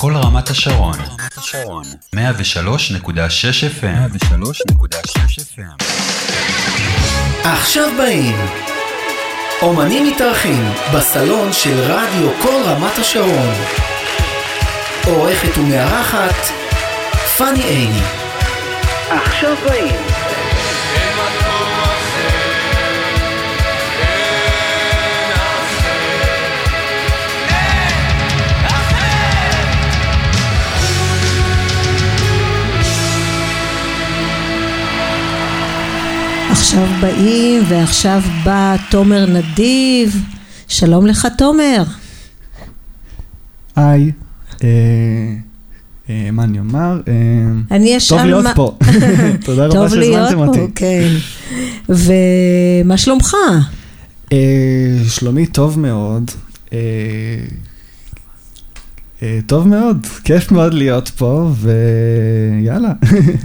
קול רמת השרון 103.6 FM עכשיו באים אומנים מתארחים בסלון של רדיו קול רמת השרון. עורכת ומארחת פאני עיני. עכשיו באים. עכשיו באים, ועכשיו בא תומר נדיב. שלום לך תומר. היי, מה אני אומר? טוב להיות פה. תודה רבה שהזמנתם אותי. ומה שלומך? שלומי טוב מאוד. טוב מאוד, כיף מאוד להיות פה, ויאללה.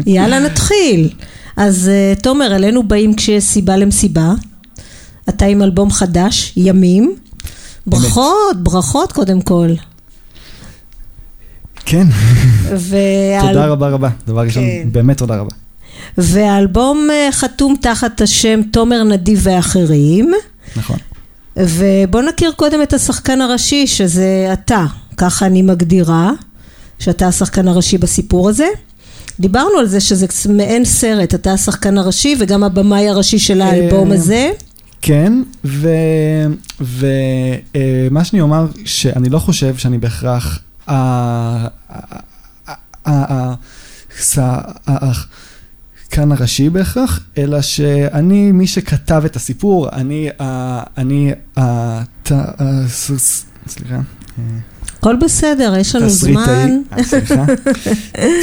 יאללה נתחיל. אז תומר, אלינו באים כשיש סיבה למסיבה. אתה עם אלבום חדש, ימים. ברכות, ברכות קודם כל. כן. תודה רבה רבה. דבר ראשון, באמת תודה רבה. והאלבום חתום תחת השם תומר נדיב ואחרים. נכון. ובוא נכיר קודם את השחקן הראשי, שזה אתה. ככה אני מגדירה, שאתה השחקן הראשי בסיפור הזה. דיברנו על זה שזה מעין סרט, אתה השחקן הראשי וגם הבמאי הראשי של האלבום הזה. כן, ומה שאני אומר, שאני לא חושב שאני בהכרח כאן הראשי בהכרח, אלא שאני מי שכתב את הסיפור, אני סליחה. הכל בסדר, יש לנו זמן.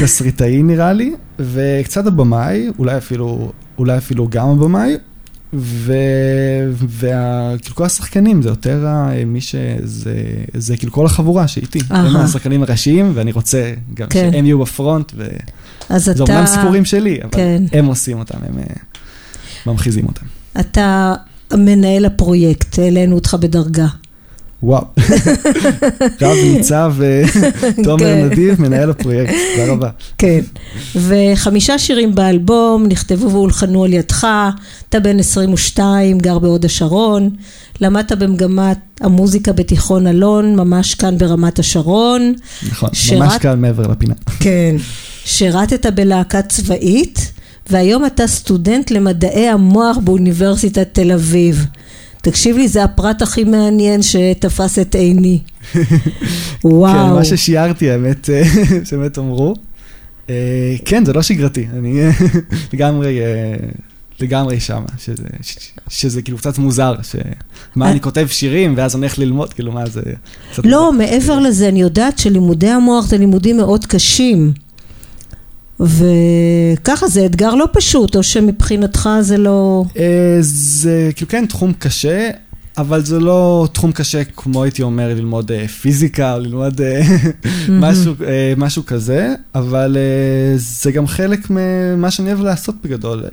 תסריטאי נראה לי, וקצת הבמאי, אולי אפילו גם הבמאי, וכל השחקנים, זה יותר מי שזה כאילו כל החבורה שאיתי. הם השחקנים הראשיים, ואני רוצה גם שהם יהיו בפרונט, זה אומנם סיפורים שלי, אבל הם עושים אותם, הם ממחיזים אותם. אתה מנהל הפרויקט, העלינו אותך בדרגה. וואו, רב ניצב תומר נדיב, מנהל הפרויקט, תודה רבה. כן, ו5 שירים באלבום נכתבו והולחנו על ידך, אתה בן 22, גר בהוד השרון, למדת במגמת המוזיקה בתיכון אלון, ממש כאן ברמת השרון. נכון, ממש כאן מעבר לפינה. כן, שירתת בלהקה צבאית, והיום אתה סטודנט למדעי המוח באוניברסיטת תל אביב. תקשיב לי, זה הפרט הכי מעניין שתפס את עיני. וואו. כן, מה ששיירתי, האמת, שבאמת אמרו. כן, זה לא שגרתי. אני לגמרי שם, שזה כאילו קצת מוזר, מה אני כותב שירים, ואז אני הולך ללמוד, כאילו מה זה... לא, מעבר לזה, אני יודעת שלימודי המוח זה לימודים מאוד קשים. וככה זה אתגר לא פשוט, או שמבחינתך זה לא... זה כאילו כן תחום קשה, אבל זה לא תחום קשה כמו הייתי אומר ללמוד פיזיקה, ללמוד משהו כזה, אבל זה גם חלק ממה שאני אוהב לעשות בגדול.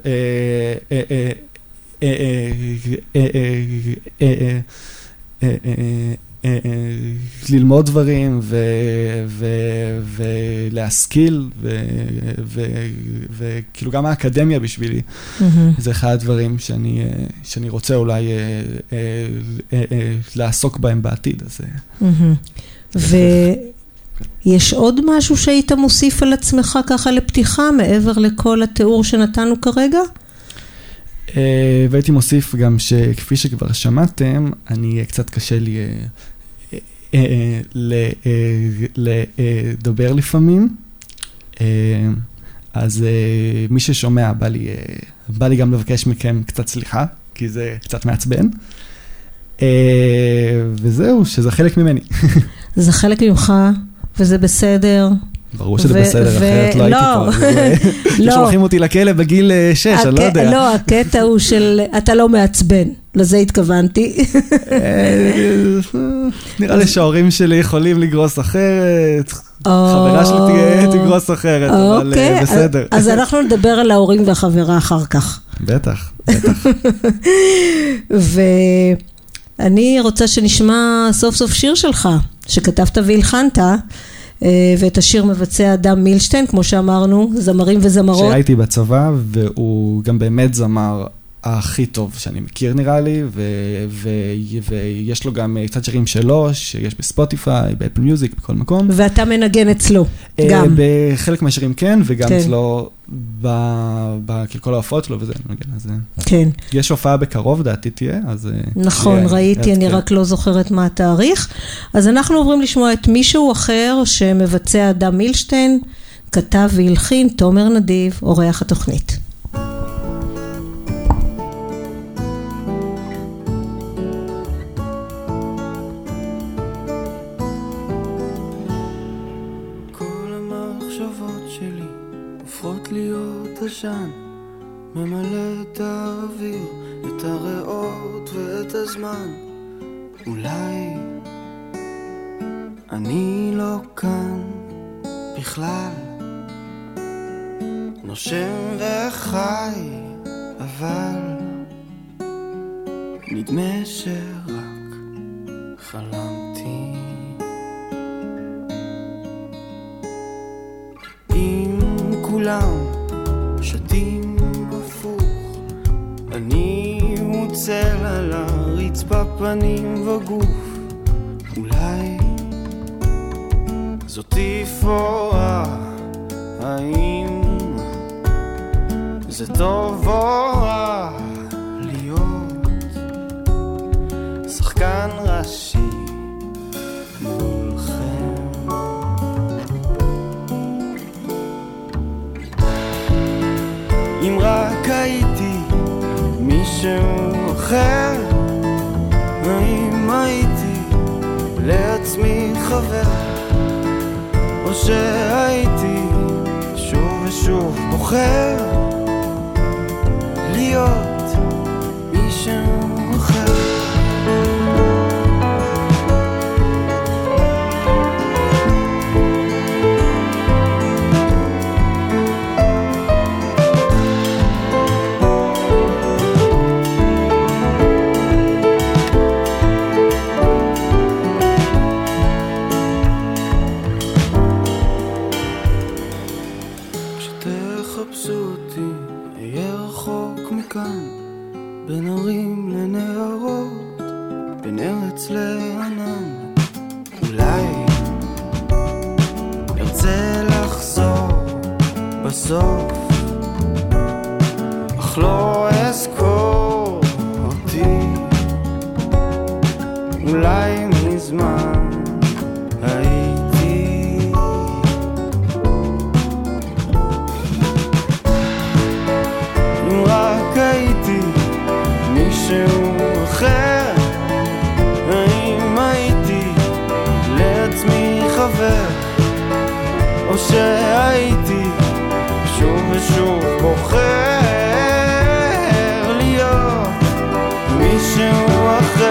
ללמוד דברים ולהשכיל וכאילו גם האקדמיה בשבילי זה אחד הדברים שאני רוצה אולי לעסוק בהם בעתיד. ויש עוד משהו שהיית מוסיף על עצמך ככה לפתיחה מעבר לכל התיאור שנתנו כרגע? והייתי מוסיף גם שכפי שכבר שמעתם, אני קצת קשה לי לדבר לפעמים, אז מי ששומע בא לי גם לבקש מכם קצת סליחה, כי זה קצת מעצבן, וזהו, שזה חלק ממני. זה חלק ממך, וזה בסדר. ברור שזה בסדר, אחרת לא הייתי פה. שולחים אותי לכלא בגיל 6, אני לא יודע. לא, הקטע הוא של, אתה לא מעצבן, לזה התכוונתי. נראה לי שההורים שלי יכולים לגרוס אחרת, חברה שלי תגרוס אחרת, אבל בסדר. אז אנחנו נדבר על ההורים והחברה אחר כך. בטח, בטח. ואני רוצה שנשמע סוף סוף שיר שלך, שכתבת והלחנת, ואת השיר מבצע אדם מילשטיין, כמו שאמרנו, זמרים וזמרות. שהייתי בצבא, והוא גם באמת זמר הכי טוב שאני מכיר נראה לי, ויש לו גם קצת שירים שלו, שיש בספוטיפיי, באפל מיוזיק, בכל מקום. ואתה מנגן אצלו, גם. בחלק מהשירים כן, וגם אצלו, בכל ההופעות שלו, וזה מנגן, אז כן. יש הופעה בקרוב, דעתי תהיה, אז נכון, ראיתי, אני רק לא זוכרת מה התאריך. אז אנחנו עוברים לשמוע את מישהו אחר, שמבצע אדם מילשטיין, כתב והלחין, תומר נדיב, אורח התוכנית. ממלא את האוויר, את הריאות ואת הזמן. אולי אני לא כאן בכלל, נושם וחי, אבל נדמה שרק חלמתי. אם כולם שתים הפוך, אני מוצל על הרצפה, פנים וגוף. אולי זאת תפורה, האם זה טוב או רע להיות שחקן ראשי מולכם? אם רק הייתי מישהו אחר, האם הייתי לעצמי חבר, או שהייתי שוב ושוב בוחר להיות מישהו אחר? בין הרים לנערות, בין ארץ לענן. אולי ארצה לחזור בסוף, אך לא אזכור אותי. אולי מזמן הייתי. אם רק הייתי מישהו אחר, האם הייתי לעצמי חבר, או שהייתי שוב ושוב בוחר להיות מישהו אחר?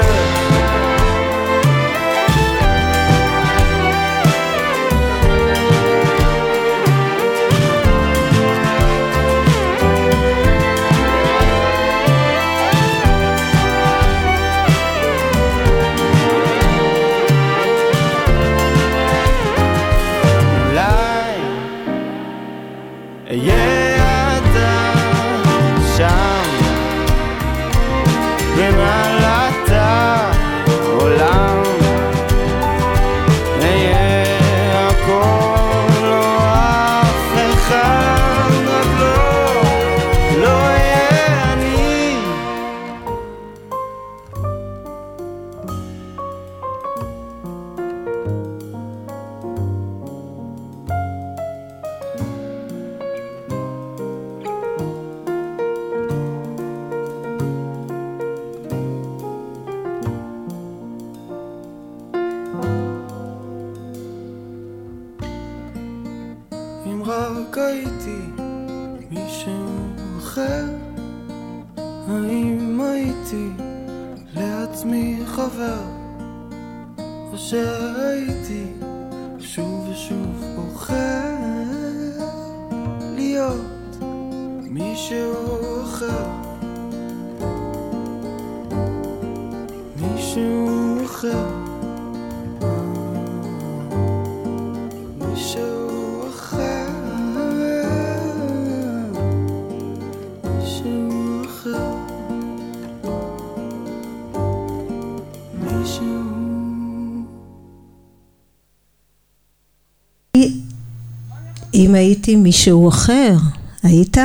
אם הייתי מישהו אחר, היית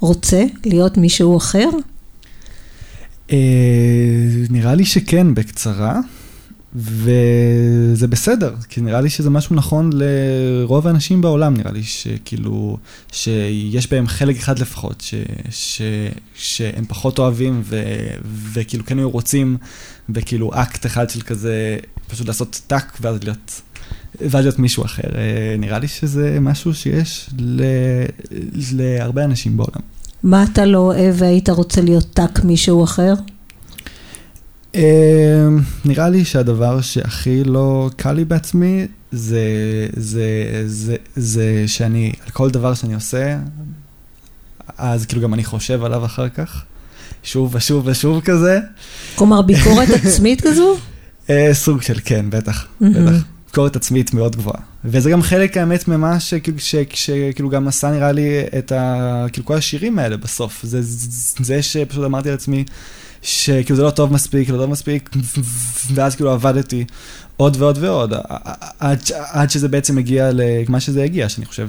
רוצה להיות מישהו אחר? נראה לי שכן, בקצרה, וזה בסדר, כי נראה לי שזה משהו נכון לרוב האנשים בעולם, נראה לי שכאילו, שיש בהם חלק אחד לפחות, שהם פחות אוהבים, וכאילו כן היו רוצים, וכאילו אקט אחד של כזה, פשוט לעשות טק ואז להיות... ועד להיות מישהו אחר. נראה לי שזה משהו שיש להרבה אנשים בעולם. מה אתה לא אוהב והיית רוצה להיות תק מישהו אחר? נראה לי שהדבר שהכי לא קל לי בעצמי, זה שאני, על כל דבר שאני עושה, אז כאילו גם אני חושב עליו אחר כך, שוב ושוב ושוב כזה. כלומר, ביקורת עצמית כזו? סוג של כן, בטח, בטח. ביקורת עצמית מאוד גבוהה. וזה גם חלק האמת ממה שכאילו גם עשה נראה לי את כל השירים האלה בסוף. זה שפשוט אמרתי על עצמי שכאילו זה לא טוב מספיק, לא טוב מספיק, ואז כאילו עבדתי עוד ועוד ועוד, עד שזה בעצם הגיע למה שזה הגיע, שאני חושב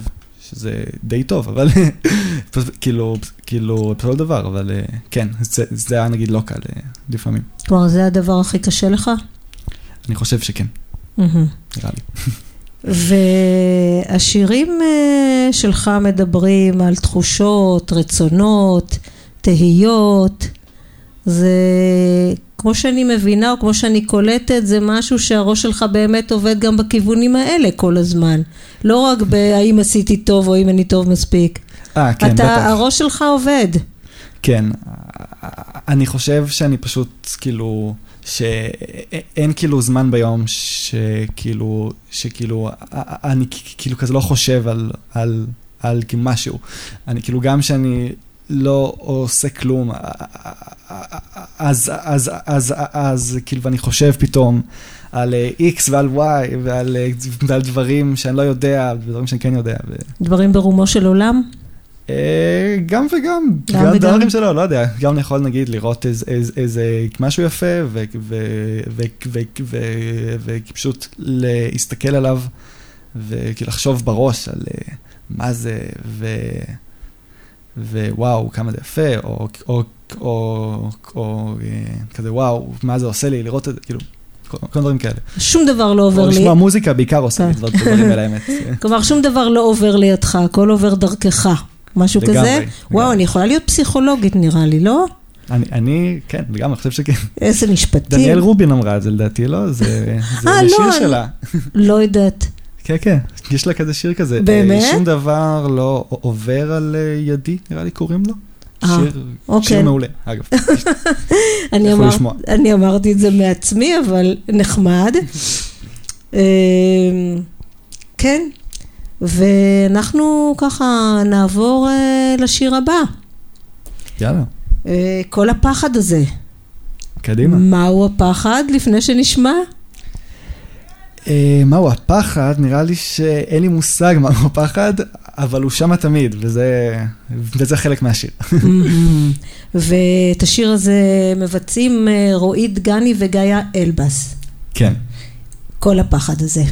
שזה די טוב, אבל כאילו פשוט דבר, אבל כן, זה היה נגיד לא קל לפעמים. כלומר, זה הדבר הכי קשה לך? אני חושב שכן. נראה לי. והשירים שלך מדברים על תחושות, רצונות, תהיות. זה כמו שאני מבינה או כמו שאני קולטת, זה משהו שהראש שלך באמת עובד גם בכיוונים האלה כל הזמן. לא רק האם עשיתי טוב או אם אני טוב מספיק. כן, בטח. הראש שלך עובד. כן, אני חושב שאני פשוט כאילו... שאין כאילו זמן ביום שכאילו אני כאילו כזה לא חושב על משהו. אני כאילו גם שאני לא עושה כלום, אז כאילו אני חושב פתאום על X ועל Y ועל דברים שאני לא יודע, דברים שאני כן יודע. דברים ברומו של עולם? גם וגם, גם דברים שלו, לא יודע, גם אני יכול נגיד לראות איזה משהו יפה ופשוט להסתכל עליו ולחשוב בראש על מה זה ווואו כמה זה יפה או כזה וואו מה זה עושה לי לראות את זה, כאילו כל דברים כאלה. שום דבר לא עובר לי. לשמוע מוזיקה בעיקר עושה את הדברים האלה האמת. כלומר שום דבר לא עובר לידך, הכל עובר דרכך. משהו כזה? וואו, אני יכולה להיות פסיכולוגית נראה לי, לא? אני, כן, לגמרי, חושב שכן. איזה משפטים. דניאל רובין אמרה את זה לדעתי, לא? זה שיר שלה. לא יודעת. כן, כן, יש לה כזה שיר כזה. באמת? שום דבר לא עובר על ידי, נראה לי קוראים לו. שיר מעולה, אגב. אני אמרתי את זה מעצמי, אבל נחמד. כן. ואנחנו ככה נעבור לשיר הבא. יאללה. כל הפחד הזה. קדימה. מהו הפחד לפני שנשמע? מהו הפחד? נראה לי שאין לי מושג מהו הפחד, אבל הוא שמה תמיד, וזה חלק מהשיר. ואת השיר הזה מבצעים רועית גני וגיא אלבס. כן. כל הפחד הזה.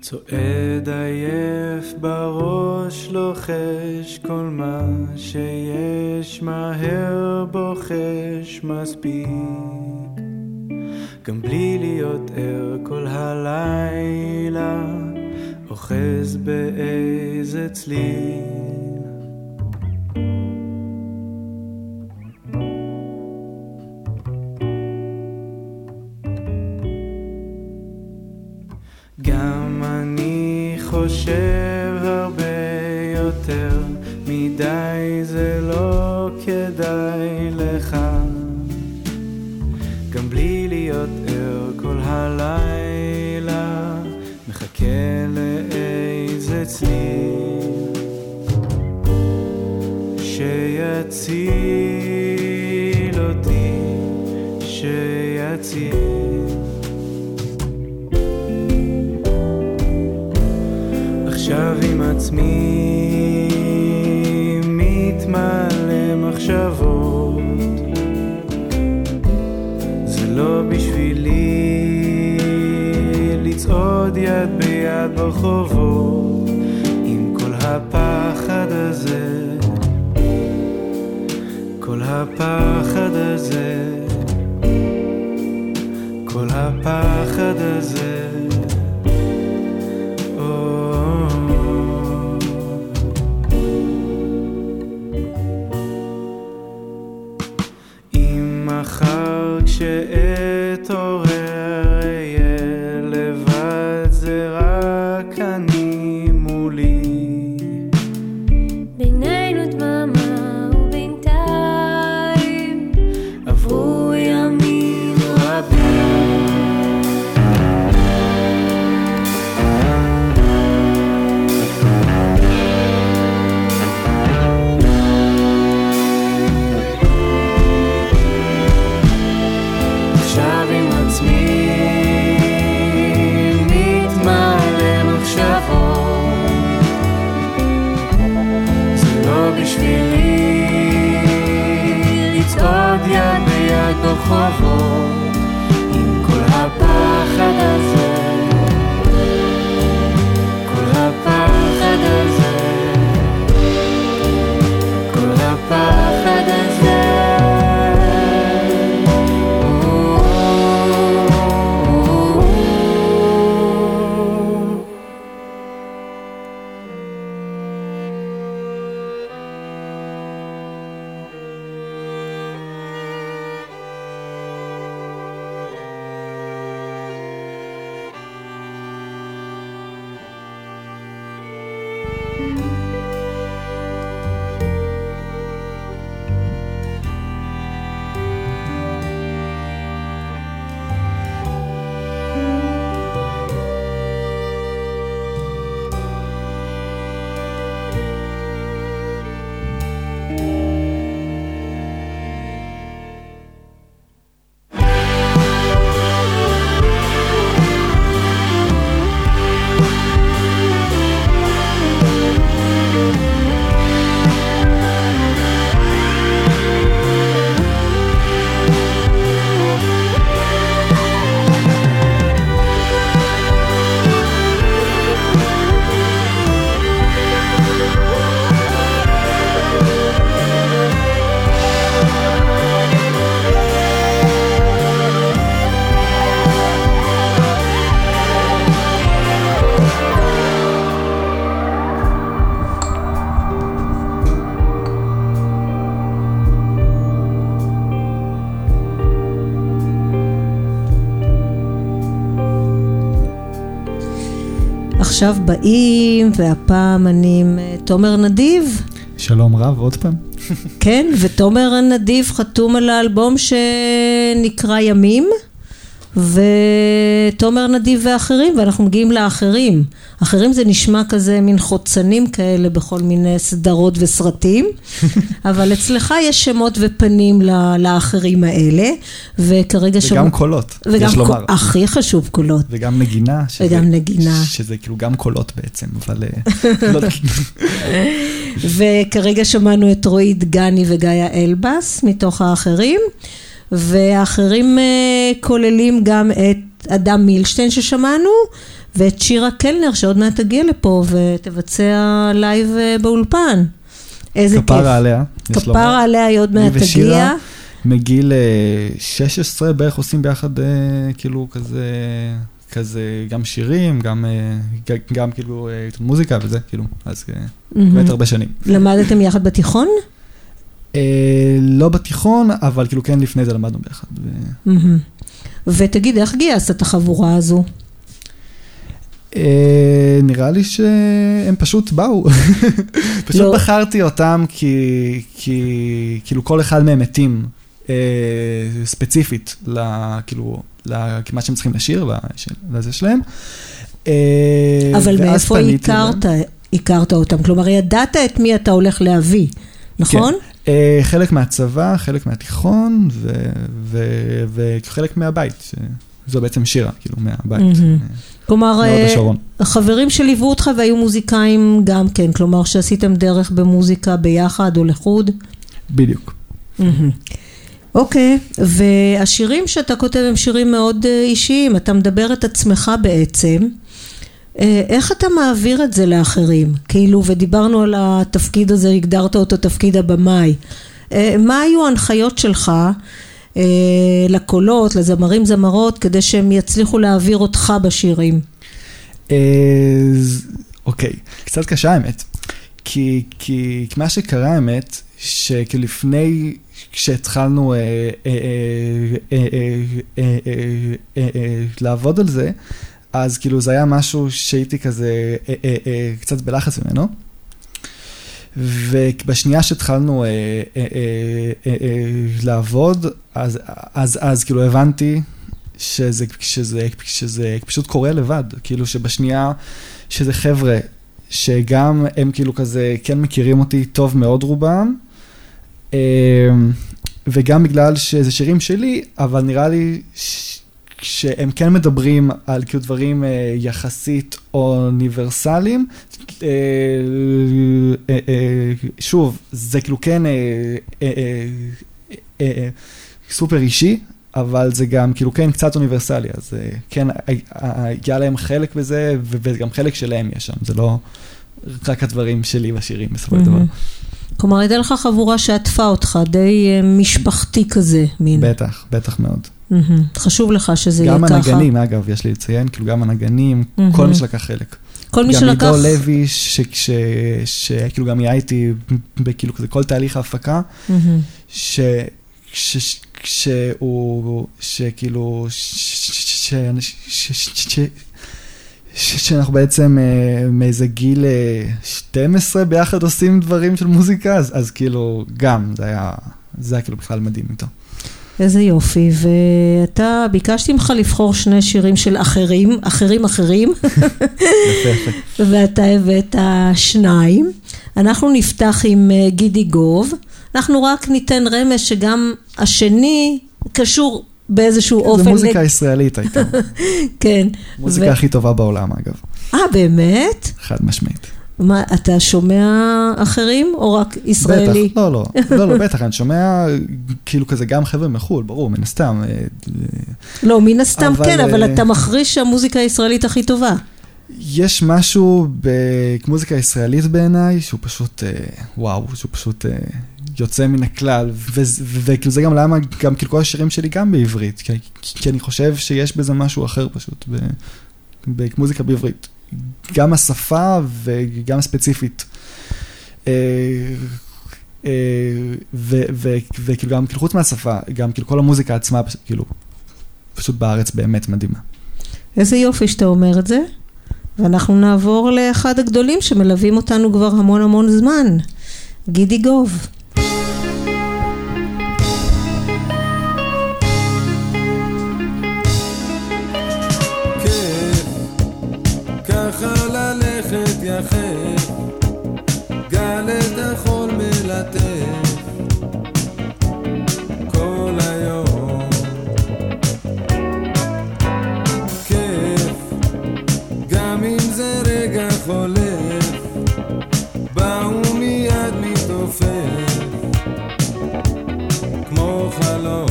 צועד עייף בראש לוחש כל מה שיש מהר בוחש מספיק גם בלי להיות ער כל הלילה אוחז באיזה צליל חושב הרבה יותר מדי זה לא כדאי לך גם בלי להיות ער כל הלילה מחכה לאיזה צליל שיציל אותי שיציל עצמי מתמלא מחשבות, זה לא בשבילי לצעוד יד ביד ברחובות עם כל הפחד הזה, כל הפחד הזה, כל הפחד הזה. מחר כשאתעורר אהיה לבד, זה רק אני מולי, בינינו דממה ובינתיים עברו ימים רבים. ברחובות עם כל הפחד הזה, כל הפחד הזה, כל הפחד הזה. עכשיו באים, והפעם אני עם תומר נדיב. שלום רב, עוד פעם. כן, ותומר הנדיב חתום על האלבום שנקרא ימים, ותומר נדיב ואחרים, ואנחנו מגיעים לאחרים. אחרים זה נשמע כזה מין חוצנים כאלה בכל מיני סדרות וסרטים, אבל אצלך יש שמות ופנים לאחרים האלה, וכרגע שמות... וגם קולות, יש לומר. הכי חשוב קולות. וגם נגינה. וגם נגינה. שזה כאילו גם קולות בעצם, אבל... וכרגע שמענו את רועית גני וגיא אלבס מתוך האחרים, ואחרים כוללים גם את אדם מילשטיין ששמענו, ואת שירה קלנר שעוד מעט תגיע לפה ותבצע לייב באולפן. איזה כיף. כפרה עליה. כפרה עליה, היא עוד מעט תגיע. מגיל 16 בערך עושים ביחד כאילו כזה גם שירים, גם כאילו מוזיקה וזה, כאילו, אז באמת הרבה שנים. למדתם יחד בתיכון? לא בתיכון, אבל כאילו כן לפני זה למדנו ביחד. ותגיד, איך גייסת את החבורה הזו? נראה לי שהם פשוט באו. פשוט בחרתי אותם כי כאילו כל אחד מהם מתאים ספציפית כאילו כמעט שהם צריכים לשיר לזה שלהם. אבל מאיפה הכרת אותם? כלומר, ידעת את מי אתה הולך להביא, נכון? חלק מהצבא, חלק מהתיכון, וחלק מהבית. זו בעצם שירה, כאילו, מהבית. כלומר, החברים שליוו אותך והיו מוזיקאים גם כן, כלומר, שעשיתם דרך במוזיקה ביחד או לחוד? בדיוק. אוקיי, והשירים שאתה כותב הם שירים מאוד אישיים, אתה מדבר את עצמך בעצם, איך אתה מעביר את זה לאחרים? כאילו, ודיברנו על התפקיד הזה, הגדרת אותו תפקיד הבמאי. מה היו ההנחיות שלך לקולות, לזמרים, זמרות, כדי שהם יצליחו להעביר אותך בשירים? אוקיי, קצת קשה האמת. כי מה שקרה האמת, שכלפני כשהתחלנו לעבוד על זה, אז כאילו זה היה משהו שהייתי כזה קצת בלחץ ממנו, ובשנייה שהתחלנו לעבוד, אז כאילו הבנתי שזה פשוט קורה לבד, כאילו שבשנייה שזה חבר'ה, שגם הם כאילו כזה כן מכירים אותי טוב מאוד רובם, וגם בגלל שזה שירים שלי, אבל נראה לי שהם כן מדברים על כאילו דברים יחסית אוניברסליים. שוב, זה כאילו כן סופר אישי, אבל זה גם כאילו כן קצת אוניברסלי, אז כן היה להם חלק בזה, וגם חלק שלהם יש שם, זה לא רק הדברים שלי בשירים בסופו של דבר. כלומר, הייתה לך חבורה שעטפה אותך, די משפחתי כזה. בטח, בטח מאוד. חשוב לך שזה יהיה ככה. גם הנגנים, אגב, יש לי לציין, כאילו גם הנגנים, כל מי שלקח חלק. כל מי שלקח. גם עידו לוי, שכאילו גם היה איתי, כאילו כזה כל תהליך ההפקה, שהוא, שכאילו, שאנחנו בעצם מאיזה גיל 12 ביחד עושים דברים של מוזיקה, אז כאילו גם, זה היה כאילו בכלל מדהים איתו. איזה יופי, ואתה ביקשתי ממך לבחור שני שירים של אחרים, ואתה הבאת שניים. אנחנו נפתח עם גידי גוב, אנחנו רק ניתן רמז שגם השני קשור באיזשהו אופן. זה מוזיקה ישראלית הייתה. כן. מוזיקה הכי טובה בעולם אגב. באמת? חד משמעית. מה, אתה שומע אחרים או רק ישראלי? בטח, לא, בטח, אני שומע כאילו כזה גם חבר'ה מחול, ברור, מן הסתם. לא, מן הסתם כן, אבל אתה מכריש שהמוזיקה הישראלית הכי טובה. יש משהו במוזיקה הישראלית בעיניי שהוא פשוט, וואו, שהוא פשוט יוצא מן הכלל, וכאילו זה גם למה, גם כאילו כל השירים שלי גם בעברית, כי אני חושב שיש בזה משהו אחר פשוט, במוזיקה בעברית. גם השפה וגם ספציפית. וכאילו גם חוץ מהשפה, גם כאילו כל המוזיקה עצמה, כאילו פשוט בארץ באמת מדהימה. איזה יופי שאתה אומר את זה. ואנחנו נעבור לאחד הגדולים שמלווים אותנו כבר המון המון זמן. גידי גוב. יחף, גל את החול מלטף כל היום. כיף, גם אם זה רגע חולף, באו מיד מתופף כמו חלום.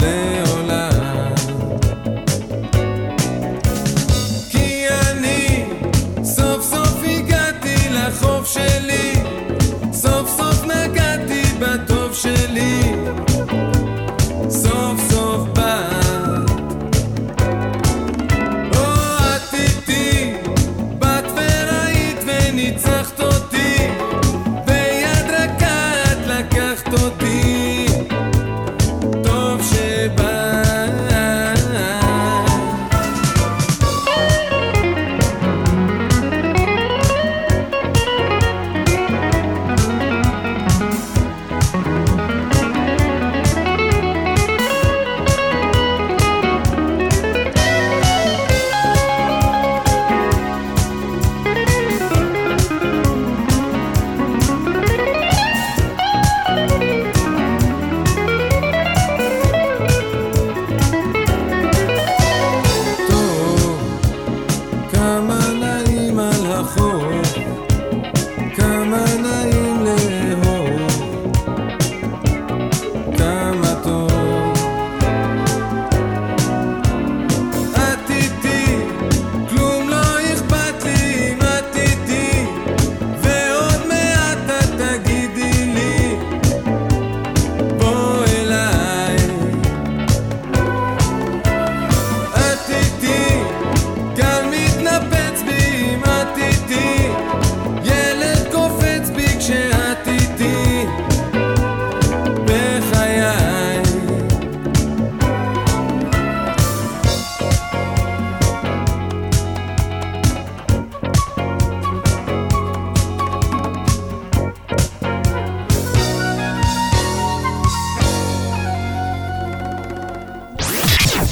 לעולם כי אני כמה נעים על החוף, כמה נעים לאהוב, כמה טוב. את איתי, כלום לא אכפת לי אם את איתי, ועוד מעט את תגידי לי בוא אליי. את איתי, גם מתנפץ בי אם את איתי, ילד קופץ בי כשאת איתי, בחיי.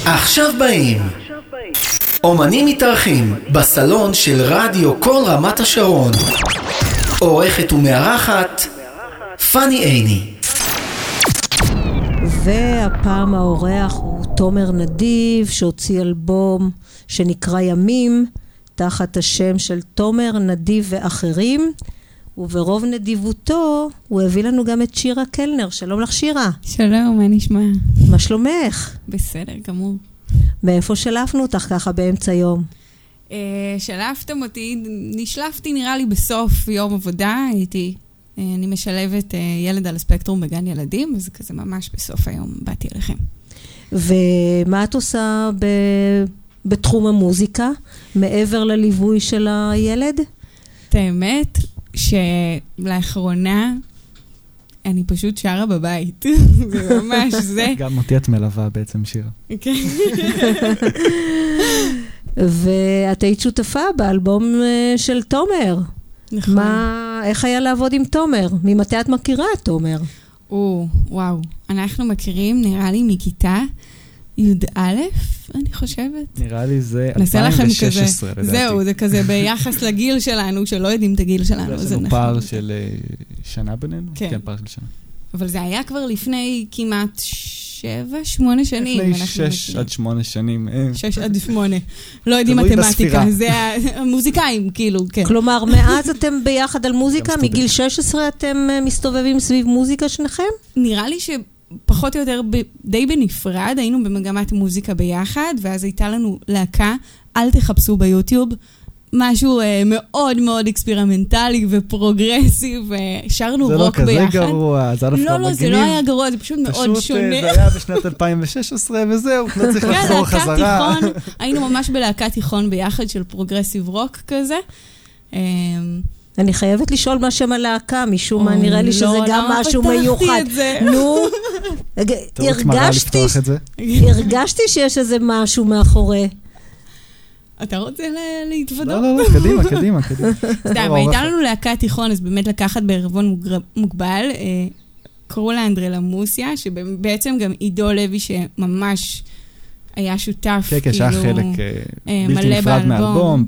עכשיו באים אומנים מתארחים בסלון של רדיו קול רמת השרון. עורכת ומארחת פאני עיני. והפעם האורח הוא תומר נדיב, שהוציא אלבום שנקרא ימים תחת השם של תומר נדיב ואחרים, וברוב נדיבותו הוא הביא לנו גם את שירה קלנר. שלום לך שירה. שלום, מה נשמע? מה שלומך? בסדר גמור. מאיפה שלפנו אותך ככה באמצע יום? שלפתם אותי, נשלפתי נראה לי בסוף יום עבודה, אני משלבת ילד על הספקטרום בגן ילדים, אז כזה ממש בסוף היום באתי אליכם. ומה את עושה בתחום המוזיקה, מעבר לליווי של הילד? את האמת שלאחרונה אני פשוט שרה בבית, זה ממש זה. גם אותי את מלווה בעצם שירה. כן. ואת היית שותפה באלבום של תומר. נכון. איך היה לעבוד עם תומר? ממתי את מכירה את תומר? וואו, אנחנו מכירים נראה לי מכיתה י"א, אני חושבת. נראה לי זה 2016, לדעתי. זהו, זה כזה ביחס לגיל שלנו, שלא יודעים את הגיל שלנו. יש לנו פער של שנה בינינו? כן, פער של שנה. אבל זה היה כבר לפני כמעט 7-8 שנים. לפני 6-8 שנים. 6-8. לא יודעים מתמטיקה. זה המוזיקאים, כאילו, כן. כלומר, מאז אתם ביחד על מוזיקה? מגיל 16 אתם מסתובבים סביב מוזיקה שניכם? נראה לי ש... פחות או יותר די בנפרד, היינו במגמת מוזיקה ביחד, ואז הייתה לנו להקה, אל תחפשו ביוטיוב, משהו מאוד מאוד אקספירמנטלי ופרוגרסיב, שרנו רוק ביחד. זה לא כזה גרוע, זה דווקא מגניב. לא, זה לא היה גרוע, זה פשוט מאוד שונה. זה היה בשנת 2016 וזהו, לא צריך לחזור חזרה. היינו ממש בלהקת תיכון ביחד של פרוגרסיב רוק כזה. אני חייבת לשאול מה שם הלהקה, משום מה נראה לי שזה גם משהו מיוחד. נו, הרגשתי שיש איזה משהו מאחורי. אתה רוצה להתוודות? לא, קדימה. סתם, הייתה לנו להקה תיכון, אז באמת לקחת בערבון מוגבל, קראו לה אנדרלמוסיה, שבעצם גם עידו לוי שממש... היה שותף, כאילו... שהיה חלק בלתי נפרד מהאלבום,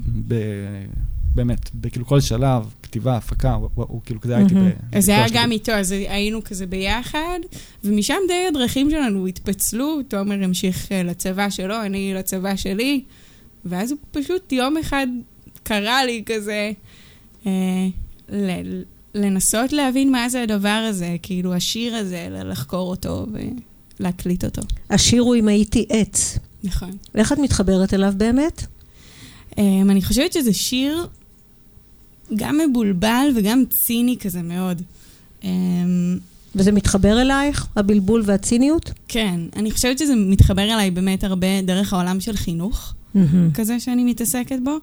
באמת, בכאילו כל שלב, כתיבה, הפקה, הוא כאילו כזה הייתי... אז זה היה גם איתו, אז היינו כזה ביחד, ומשם די הדרכים שלנו התפצלו, תומר המשיך לצבא שלו, אני לצבא שלי, ואז הוא פשוט יום אחד קרא לי כזה, לנסות להבין מה זה הדבר הזה, כאילו השיר הזה, לחקור אותו ולהקליט אותו. השיר הוא אם הייתי עץ. נכון. איך את מתחברת אליו באמת? אני חושבת שזה שיר גם מבולבל וגם ציני כזה מאוד. וזה מתחבר אלייך, הבלבול והציניות? כן, אני חושבת שזה מתחבר אליי באמת הרבה דרך העולם של חינוך, כזה שאני מתעסקת בו.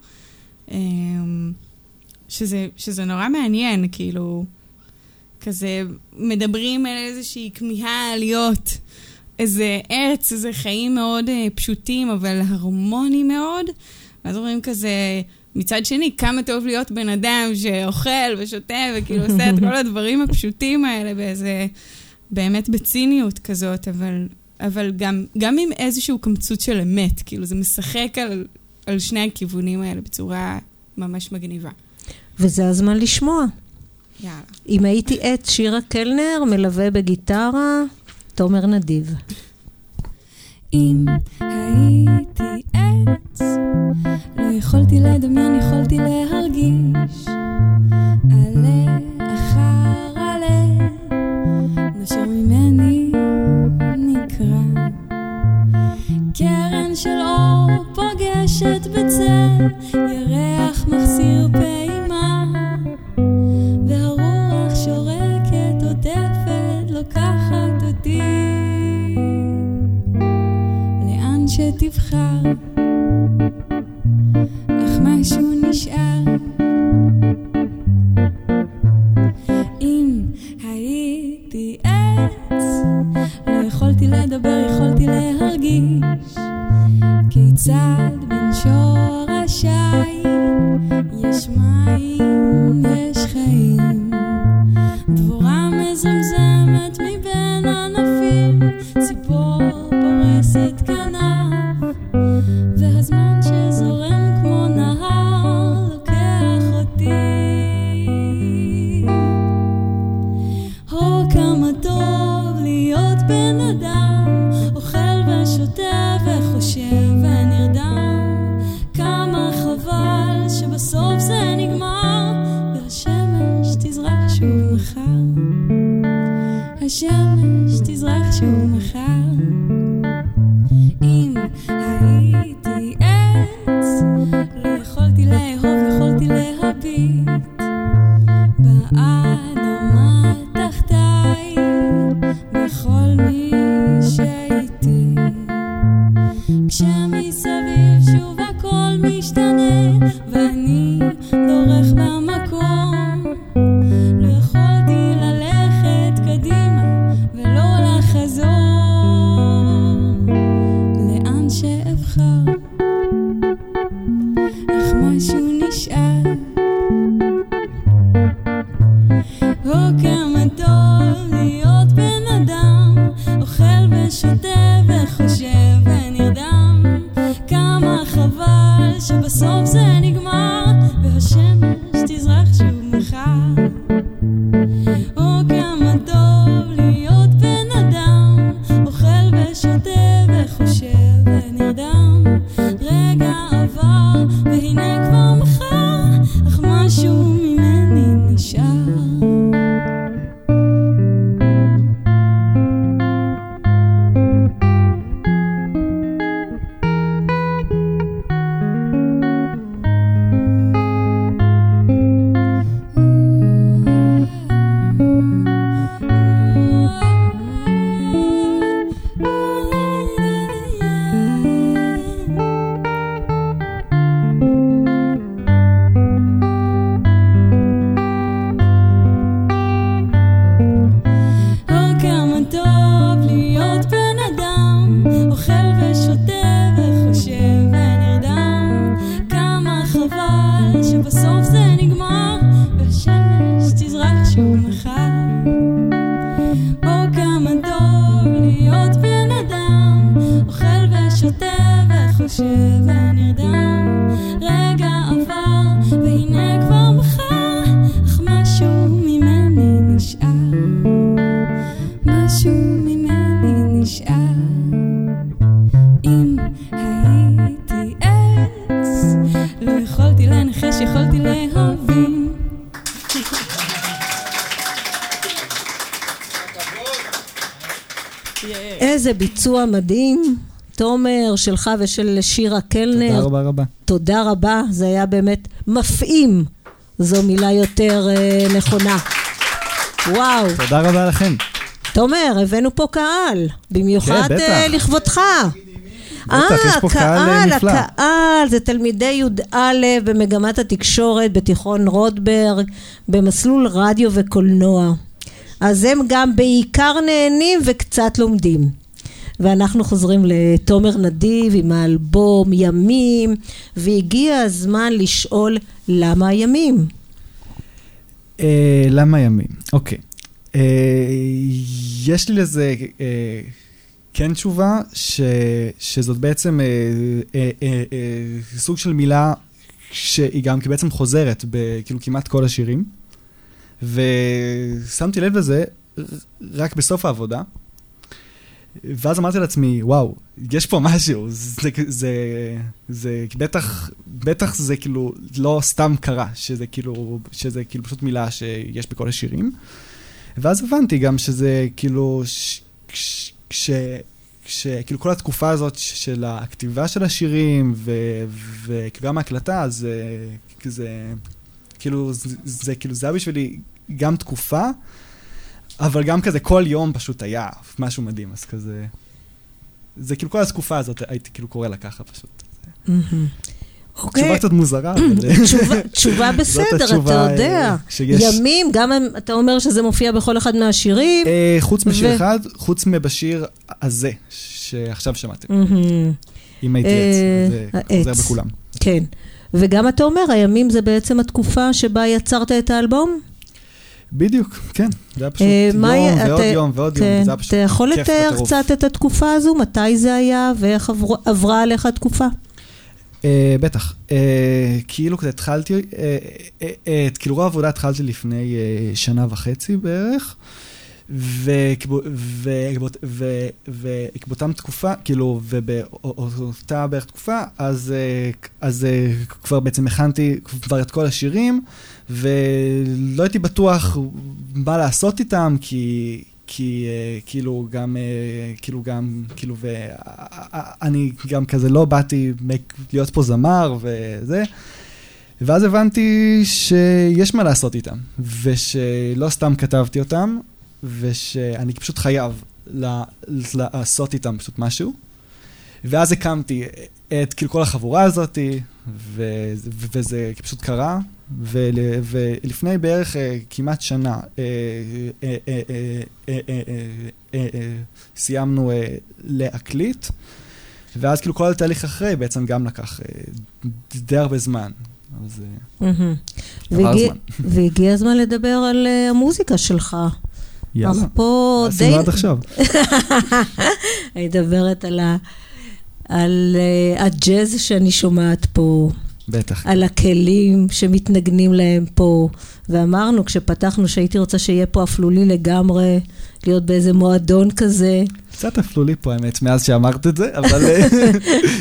שזה נורא מעניין, כאילו, כזה מדברים על איזושהי כמיהה עליות, איזה עץ, איזה חיים מאוד פשוטים, אבל הרמוני מאוד. ואז אומרים כזה, מצד שני, כמה טוב להיות בן אדם שאוכל ושותה וכאילו עושה את כל הדברים הפשוטים האלה באיזה, באמת בציניות כזאת, אבל גם עם איזשהו קמצוץ של אמת, כאילו זה משחק על שני הכיוונים האלה בצורה ממש מגניבה. וזה הזמן לשמוע. יאללה. אם הייתי את שירה קלנר, מלווה בגיטרה, תומר נדיב. אם הייתי עץ, לא יכולתי לדמיין, יכולתי להרגיש עלה אחר עלה נשר ממני נקרא קרן של אור פוגשת בצל ירח מחסיר פעימה והרוח שורקת עוטפת לוקחת אותי לאן שתבחר אך משהו נשאר אם הייתי עץ לא יכולתי לדבר יכולתי להרגיש כיצד בין שורשיי יש מים יש חיים דבורה מזמזמת מבין ענפים ציפור פורסת כנף והזמן שזורם כמו נהר לוקח אותי או כמה טוב להיות בן אדם אוכל ושותה וחושב ונרדם כמה חבל שבסוף זה נגמר והשמש תזרח שוב מחר השמש תזרח שוב מחר אם הייתי עץ לא יכולתי לאהוב, יכולתי להביט באדמה תחתיי בכל מי שהייתי כשמסביב שוב הכל משתנה ואני דורך במקום לא יכולתי ללכת קדימה ולא לחזור לאן שאבחר אך משהו נשאר או כמה טוב להיות בן אדם אוכל ושותה וחושב ונרדם כמה חבל שבסוף זה נגמר והשמש תזרח שוב מחר או כמה טוב להיות בן אדם אוכל ושותה וחושב ונרדם רגע עבר והנה כבר מחר אך משהו ממני נשאר ביצוע מדהים, תומר שלך ושל שירה קלנר. תודה רבה רבה. תודה רבה, זה היה באמת מפעים. זו מילה יותר נכונה. וואו. תודה רבה לכם. תומר, הבאנו פה קהל, במיוחד לכבודך. בטח, יש פה קהל נפלא. הקהל, זה תלמידי י"א במגמת התקשורת בתיכון רודברג, במסלול רדיו וקולנוע. אז הם גם בעיקר נהנים וקצת לומדים. ואנחנו חוזרים לתומר נדיב עם האלבום ימים, והגיע הזמן לשאול למה הימים? למה הימים? אוקיי. יש לי לזה כן תשובה, שזאת בעצם סוג של מילה שהיא גם בעצם חוזרת כאילו כמעט כל השירים, ושמתי לב לזה רק בסוף העבודה, ואז אמרתי לעצמי, וואו, יש פה משהו, זה בטח זה כאילו לא סתם קרה, שזה כאילו פשוט מילה שיש בכל השירים. ואז הבנתי גם שזה כאילו, כאילו כל התקופה הזאת של הכתיבה של השירים, וגם ההקלטה, זה היה בשבילי גם תקופה, אבל גם כזה, כל יום פשוט היה משהו מדהים, אז כזה, זה כאילו כל התקופה הזאת, הייתי כאילו קורא לה ככה פשוט. תשובה קצת מוזרה. תשובה בסדר, אתה יודע. ימים, גם אתה אומר שזה מופיע בכל אחד מהשירים. חוץ משיר אחד, חוץ מבשיר הזה, שעכשיו שמעתם. אם הייתי עץ, זה חוזר בכולם. כן, וגם אתה אומר, הימים זה בעצם התקופה שבה יצרת את האלבום? בדיוק, כן, זה היה פשוט יום ועוד יום ועוד יום, זה היה פשוט כיף. אתה יכול לתאר קצת את התקופה הזו, מתי זה היה ואיך עברה עליך התקופה? בטח, כאילו כזה התחלתי, את כאילו רוב העבודה התחלתי לפני 1.5 שנה בערך, ובאותה תקופה, כאילו, ובאותה בערך תקופה, אז כבר בעצם הכנתי כבר את כל השירים, ולא הייתי בטוח מה לעשות איתם, כי כאילו גם, ואני גם כזה לא באתי להיות פה זמר וזה, ואז הבנתי שיש מה לעשות איתם, ושלא סתם כתבתי אותם, ושאני פשוט חייב לעשות איתם פשוט משהו. ואז הקמתי את כל החבורה הזאת, וזה פשוט קרה. ולפני בערך כמעט שנה סיימנו להקליט, ואז כאילו כל התהליך אחרי בעצם גם לקח די הרבה זמן. והגיע הזמן לדבר על המוזיקה שלך. יאללה, עשינו עד עכשיו. אני מדברת על הג'אז שאני שומעת פה, בטח. על הכלים שמתנגנים להם פה, ואמרנו כשפתחנו שהייתי רוצה שיהיה פה אפלולי לגמרי, להיות באיזה מועדון כזה. קצת אפלולי פה האמת, מאז שאמרת את זה, אבל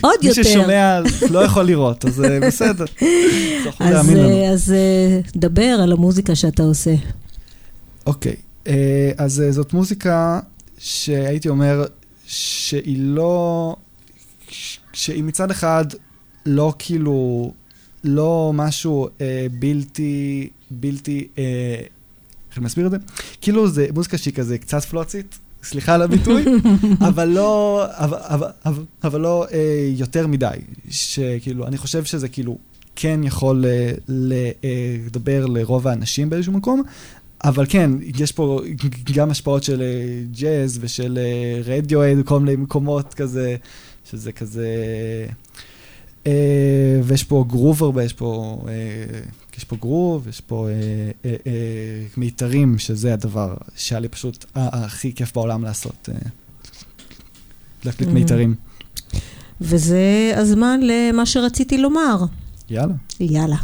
עוד יותר. מי ששומע לא יכול לראות, אז בסדר. אז דבר על המוזיקה שאתה עושה. אוקיי. אז זאת מוזיקה שהייתי אומר שהיא לא, שהיא מצד אחד לא כאילו, לא משהו בלתי, איך אני מסביר את זה? כאילו זה מוזיקה שהיא כזה קצת פלוצית, סליחה על הביטוי, אבל לא יותר מדי, שכאילו אני חושב שזה כאילו כן יכול לדבר לרוב האנשים באיזשהו מקום, אבל כן, יש פה גם השפעות של ג'אז ושל רדיו-אד, כל מיני מקומות כזה, שזה כזה, ויש פה גרוב הרבה, יש פה גרוב, יש פה מיתרים, שזה הדבר שהיה לי פשוט הכי כיף בעולם לעשות, להקליט מיתרים. וזה הזמן למה שרציתי לומר. יאללה. יאללה.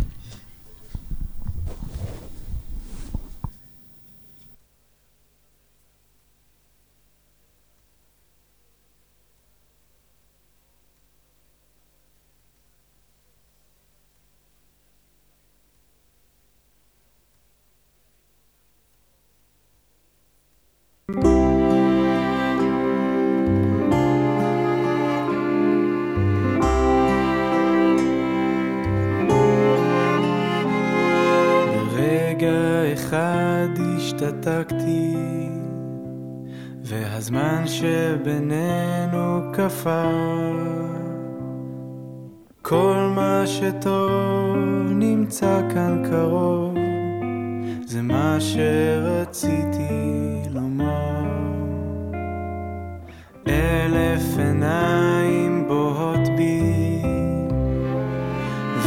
השתתקתי והזמן שבינינו קפא, כל מה שטוב נמצא כאן קרוב, זה מה שרציתי לומר. אלף עיניים בוהות בי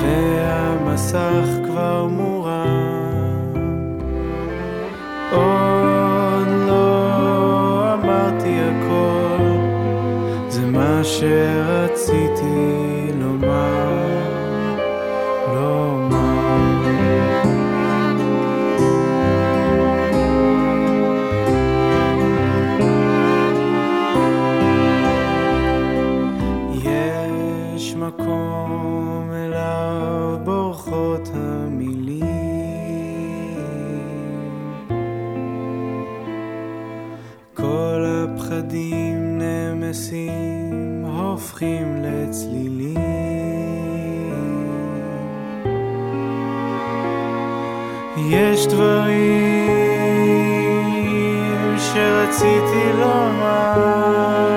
והמסך כבר מורם, עוד לא אמרתי הכל, זה מה שרציתי לומר. חסרות המילים, כל הפחדים נמסים, הופכים לצלילים. יש דברים שרציתי לומר,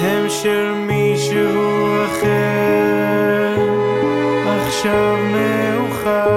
הם של מישהו אחר, עכשיו מאוחר.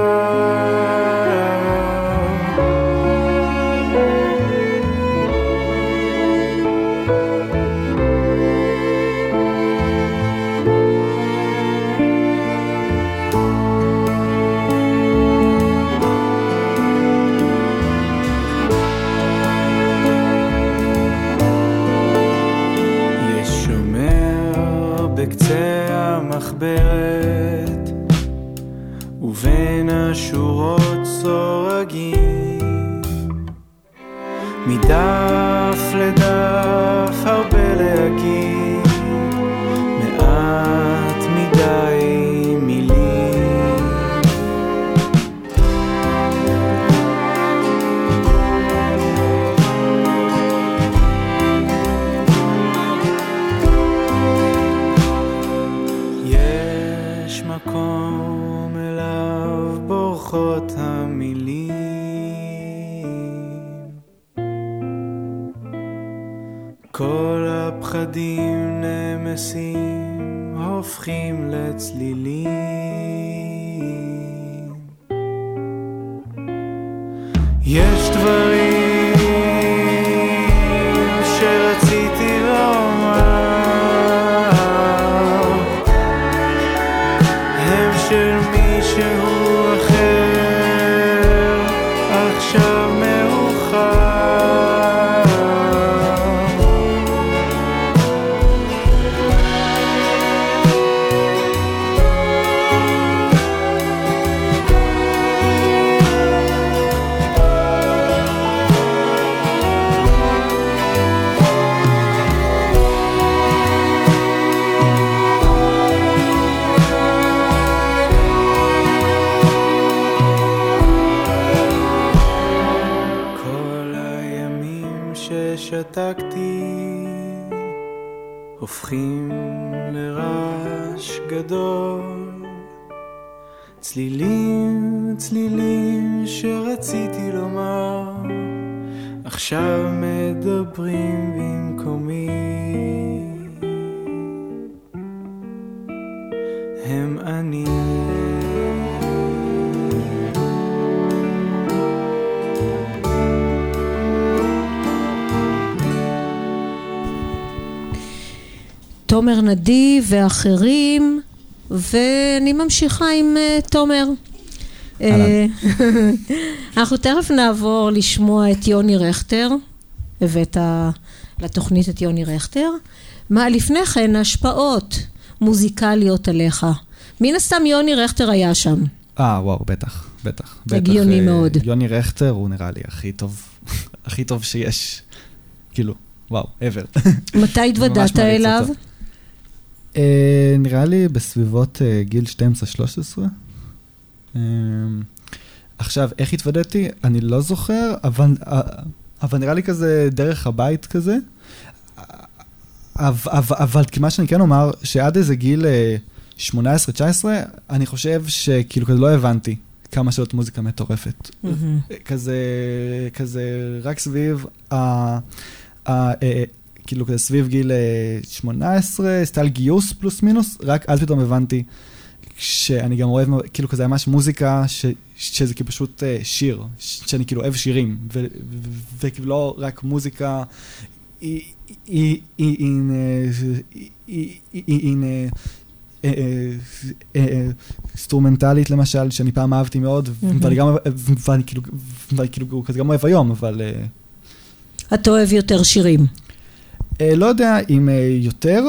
מחברת ובין השורות סורגים, מדף לדף הרבה להגיד, מעט מדי מילים. מקום אליו בורחות המילים, כל הפחדים נמסים, הופכים לצלילים. יש דברים שרציתי לומר, של מישהו אחר, עכשיו מאוחר. הופכים לרעש גדול, צלילים צלילים שרציתי לומר, עכשיו מדברים במקומי, הם אני. תומר נדיב ואחרים, ואני ממשיכה עם תומר. אנחנו תכף נעבור לשמוע את יוני רכטר, הבאת לתוכנית את יוני רכטר. מה לפני כן, השפעות מוזיקליות עליך. מן הסתם יוני רכטר היה שם. וואו, בטח, בטח. הגיוני מאוד. יוני רכטר הוא נראה לי הכי טוב, הכי טוב שיש, כאילו. וואו, עבר. מתי התוודעת אליו? נראה לי בסביבות גיל 12-13. עכשיו, איך התוודעתי? אני לא זוכר, אבל נראה לי כזה דרך הבית כזה. אבל כמה שאני כן אומר, שעד איזה גיל 18-19, אני חושב שכאילו כזה לא הבנתי כמה שעות מוזיקה מטורפת. כזה רק סביב כאילו סביב גיל 18, סטייל גיוס פלוס מינוס, רק אז פתאום הבנתי שאני גם אוהב, כאילו כזה ממש מוזיקה, שזה כאילו פשוט שיר, שאני כאילו אוהב שירים, ולא רק מוזיקה, אינסטרומנטלית למשל, שאני פעם אהבתי מאוד, ואני כאילו כזה גם אוהב היום, אבל... אתה אוהב יותר שירים? לא יודע אם יותר,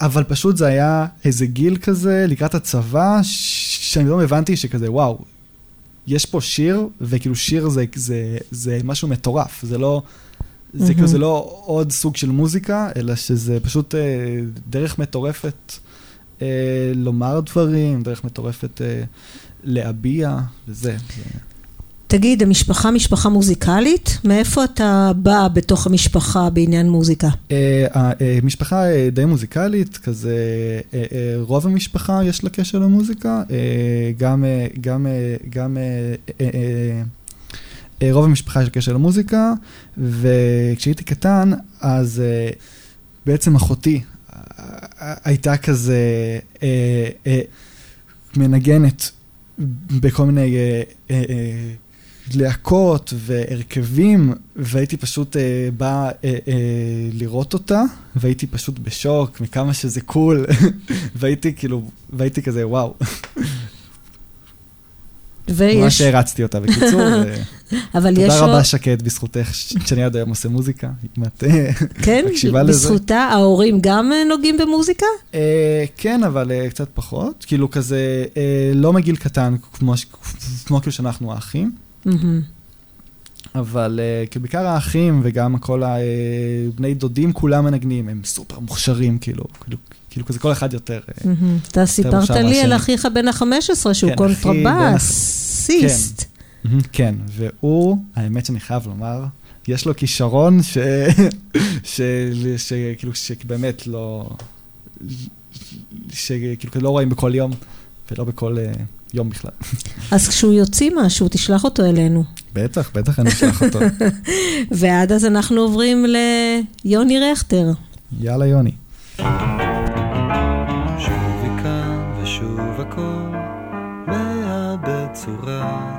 אבל פשוט זה היה איזה גיל כזה, לקראת הצבא, שאני לא הבנתי שכזה, וואו, יש פה שיר, וכאילו שיר זה משהו מטורף, זה לא, זה כאילו זה לא עוד סוג של מוזיקה, אלא שזה פשוט דרך מטורפת לומר דברים, דרך מטורפת להביע, וזה. תגיד, המשפחה משפחה מוזיקלית? מאיפה אתה בא בתוך המשפחה בעניין מוזיקה? המשפחה די מוזיקלית, כזה רוב המשפחה יש לה קשר למוזיקה, גם רוב המשפחה יש לה קשר למוזיקה, וכשהייתי קטן, אז בעצם אחותי הייתה כזה מנגנת בכל מיני להקות והרכבים, והייתי פשוט בא לראות אותה, והייתי פשוט בשוק מכמה שזה קול, והייתי כזה וואו. ממש הרצתי אותה בקיצור. תודה רבה שקט, בזכותך, שאני עד היום עושה מוזיקה. כן, בזכותה ההורים גם נוגעים במוזיקה? כן, אבל קצת פחות. כאילו כזה, לא מגיל קטן, כמו כאילו שאנחנו האחים. אבל בעיקר האחים וגם כל הבני דודים כולם מנגנים, הם סופר מוכשרים, כאילו כזה כל אחד יותר. אתה סיפרת לי על אחיך בן ה-15 שהוא קונטרבאסיסט. כן, והוא, האמת שאני חייב לומר, יש לו כישרון שבאמת לא, שכאילו לא רואים בכל יום ולא בכל יום בכלל. אז כשהוא יוציא משהו, תשלח אותו אלינו. בטח, בטח אני אשלח אותו. ועד אז אנחנו עוברים ליוני רכטר. יאללה יוני. שוב וכאן ושוב הכל מאבד צורה,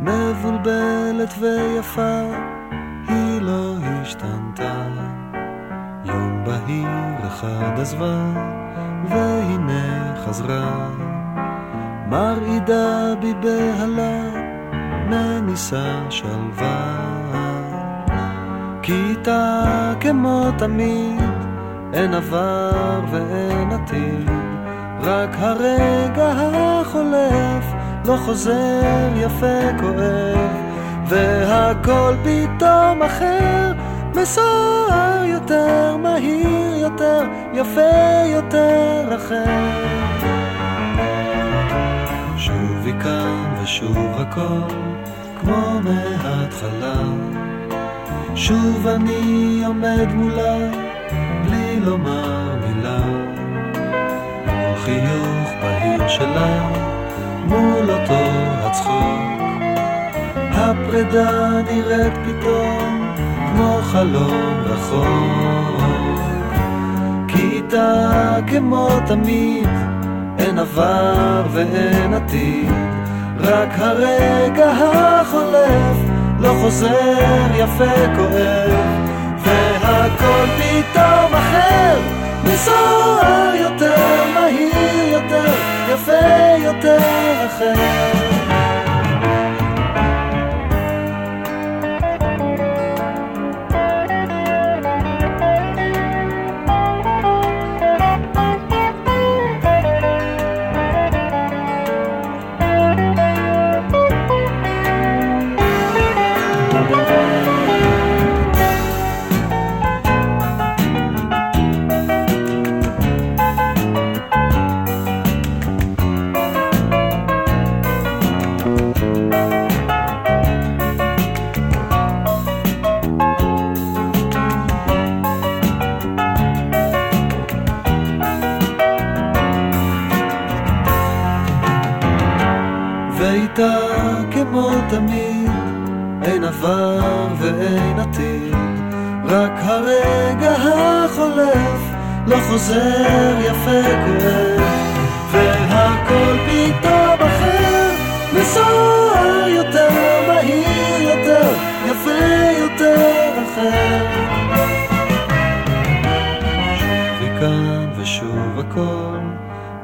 מבולבלת ויפה היא לא השתנתה, יום בהיר אחד עזבה והנה חזרה, מרעידה בי בהלה מניסה שלווה, כי איתה כמו תמיד אין עבר ואין עתיד, רק הרגע החולף לא חוזר יפה כואב, והכל פתאום אחר מסוער יותר, מהיר יותר, יפה יותר אחר. שוב וכאן ושוב הכל כמו מההתחלה, שוב אני עומד מולה בלי לומר מילה, מול חיוך בהיר שלה, מול אותו הצחוק, הפרידה נראית פתאום כמו חלום רחוק, כי איתה כמו תמיד אין עבר ואין עתיד, רק הרגע החולף לא חוזר יפה כואב, והכל פתאום אחר מסוער יותר, מהיר יותר, יפה יותר אחר. חוזר יפה כואב, והכל פתאום אחר מסוער יותר, מהיר יותר, יפה יותר אחר. שוב וכאן ושוב הכל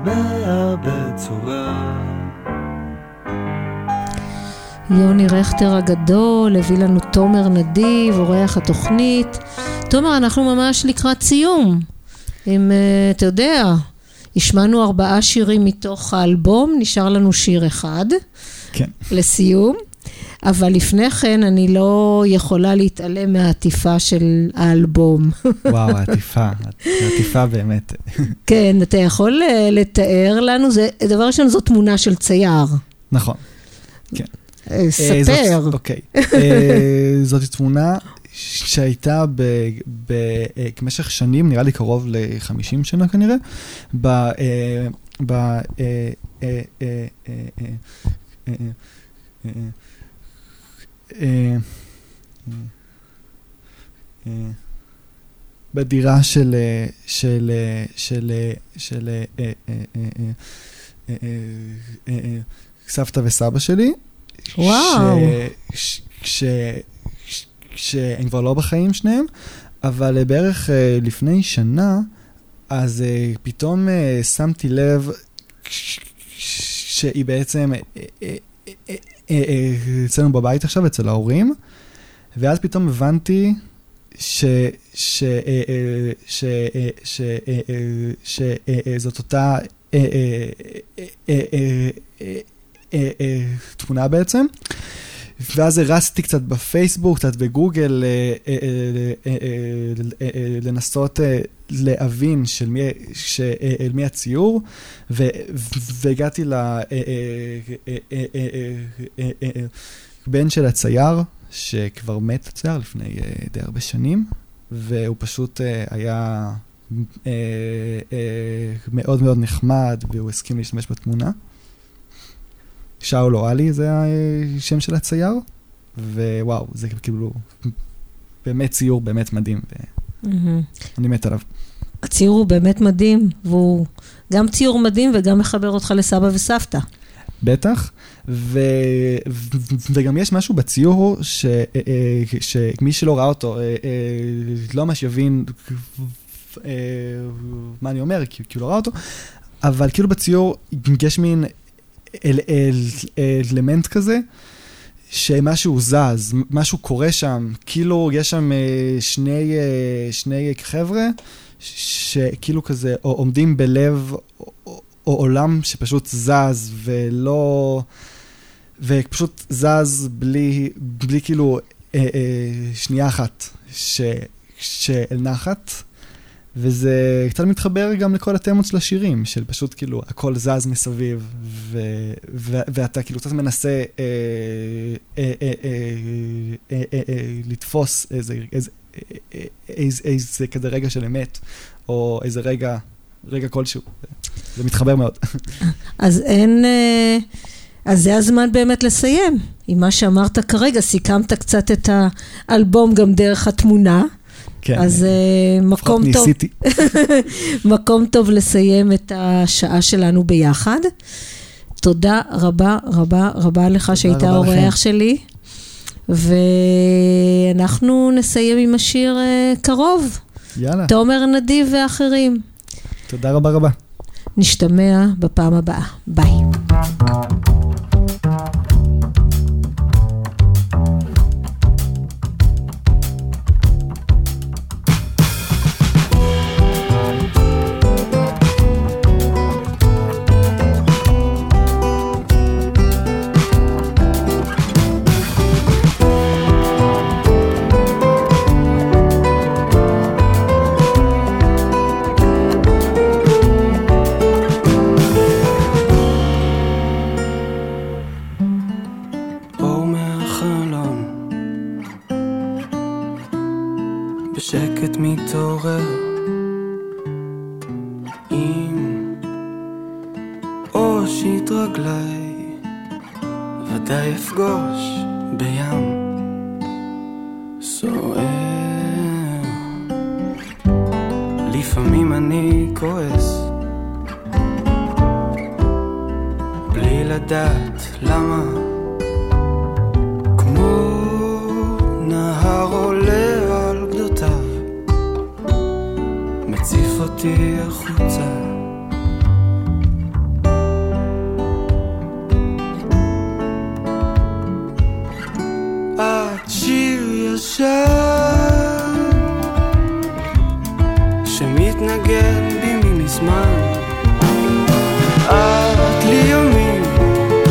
מאבד צורה. יוני רכטר הגדול, הביא לנו תומר נדיב, אורח התוכנית. תומר, אנחנו ממש לקראת סיום. אם אתה יודע, השמענו 4 שירים מתוך האלבום, נשאר לנו שיר אחד, כן. לסיום. אבל לפני כן אני לא יכולה להתעלם מהעטיפה של האלבום. וואו, העטיפה, העטיפה באמת. כן, אתה יכול לתאר לנו, זה דבר ראשון, זו תמונה של צייר. נכון, כן. ספר. אוקיי, זאת תמונה שהייתה במשך שנים, נראה לי קרוב ל-50 שנה כנראה, בדירה של סבתא וסבא שלי. וואו. כשהם כבר לא בחיים שניהם, אבל בערך לפני שנה, אז פתאום שמתי לב שהיא בעצם אצלנו בבית עכשיו, אצל ההורים, ואז פתאום הבנתי שזאת אותה תמונה בעצם, ואז הרסתי קצת בפייסבוק, קצת בגוגל, לנסות להבין של מי הציור, והגעתי לבן של הצייר, שכבר מת הצייר לפני די הרבה שנים, והוא פשוט היה מאוד מאוד נחמד, והוא הסכים להשתמש בתמונה. שאול אולי, זה השם של הצייר, ווואו, זה כאילו באמת ציור באמת מדהים, אני מת עליו. הציור הוא באמת מדהים, והוא גם ציור מדהים וגם מחבר אותך לסבא וסבתא. בטח, וגם יש משהו בציור שמי שלא ראה אותו לא ממש יבין מה אני אומר, כי הוא לא ראה אותו, אבל כאילו בציור יש מין אלמנט כזה, שמשהו זז, משהו קורה שם, כאילו יש שם שני חבר'ה, שכאילו כזה עומדים בלב עולם שפשוט זז, ולא, ופשוט זז בלי כאילו שנייה אחת של נחת, וזה קצת מתחבר גם לכל התמות של השירים, של פשוט כאילו הכל זז מסביב, ואתה כאילו קצת מנסה לתפוס איזה כזה רגע של אמת, או איזה רגע כלשהו. זה מתחבר מאוד. אז זה הזמן באמת לסיים. עם מה שאמרת כרגע, סיכמת קצת את האלבום גם דרך התמונה, אז מקום טוב, מקום טוב לסיים את השעה שלנו ביחד. תודה רבה רבה רבה לך שהיית האורח שלי, ואנחנו נסיים עם השיר קרוב, תומר נדיב ואחרים. תודה רבה רבה, נשתמע בפעם הבאה, ביי.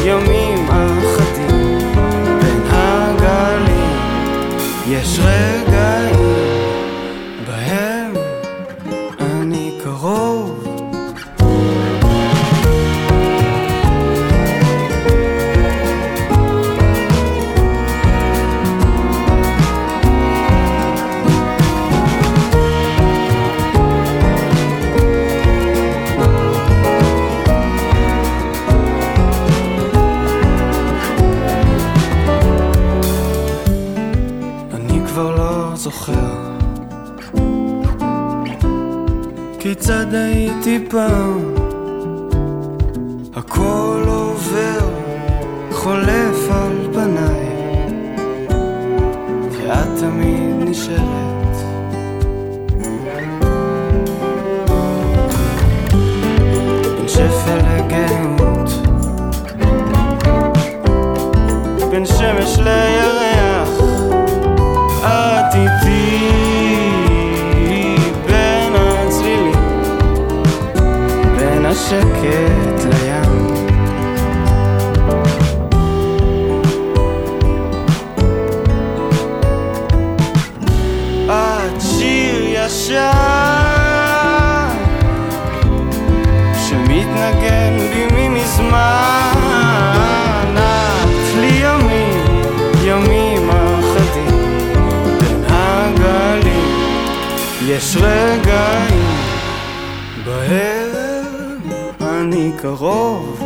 ימים אחדים בין כיצד הייתי פעם, הכל עובר חולף על פניי, ואת תמיד נשארת. בין שפל לגאות, בין שמש לירח, את איתי בין הצלילים, בין השקט לים. את שיר ישר שמתנגן בי ממזמן, את לי ימים, ימים אחדים בין הגלים, יש רגעים בערב אני קרוב,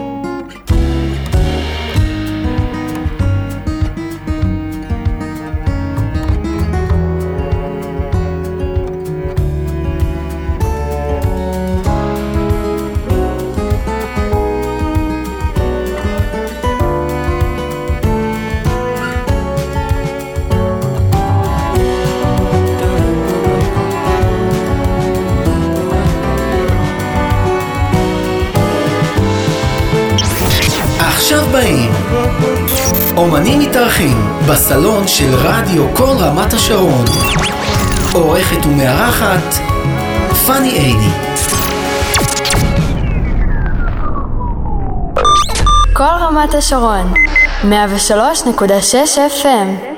עכשיו באים אומנים מתארחים בסלון של רדיו קול רמת השרון. עורכת ומארחת פאני עיני. קול רמת השרון 103.6 FM.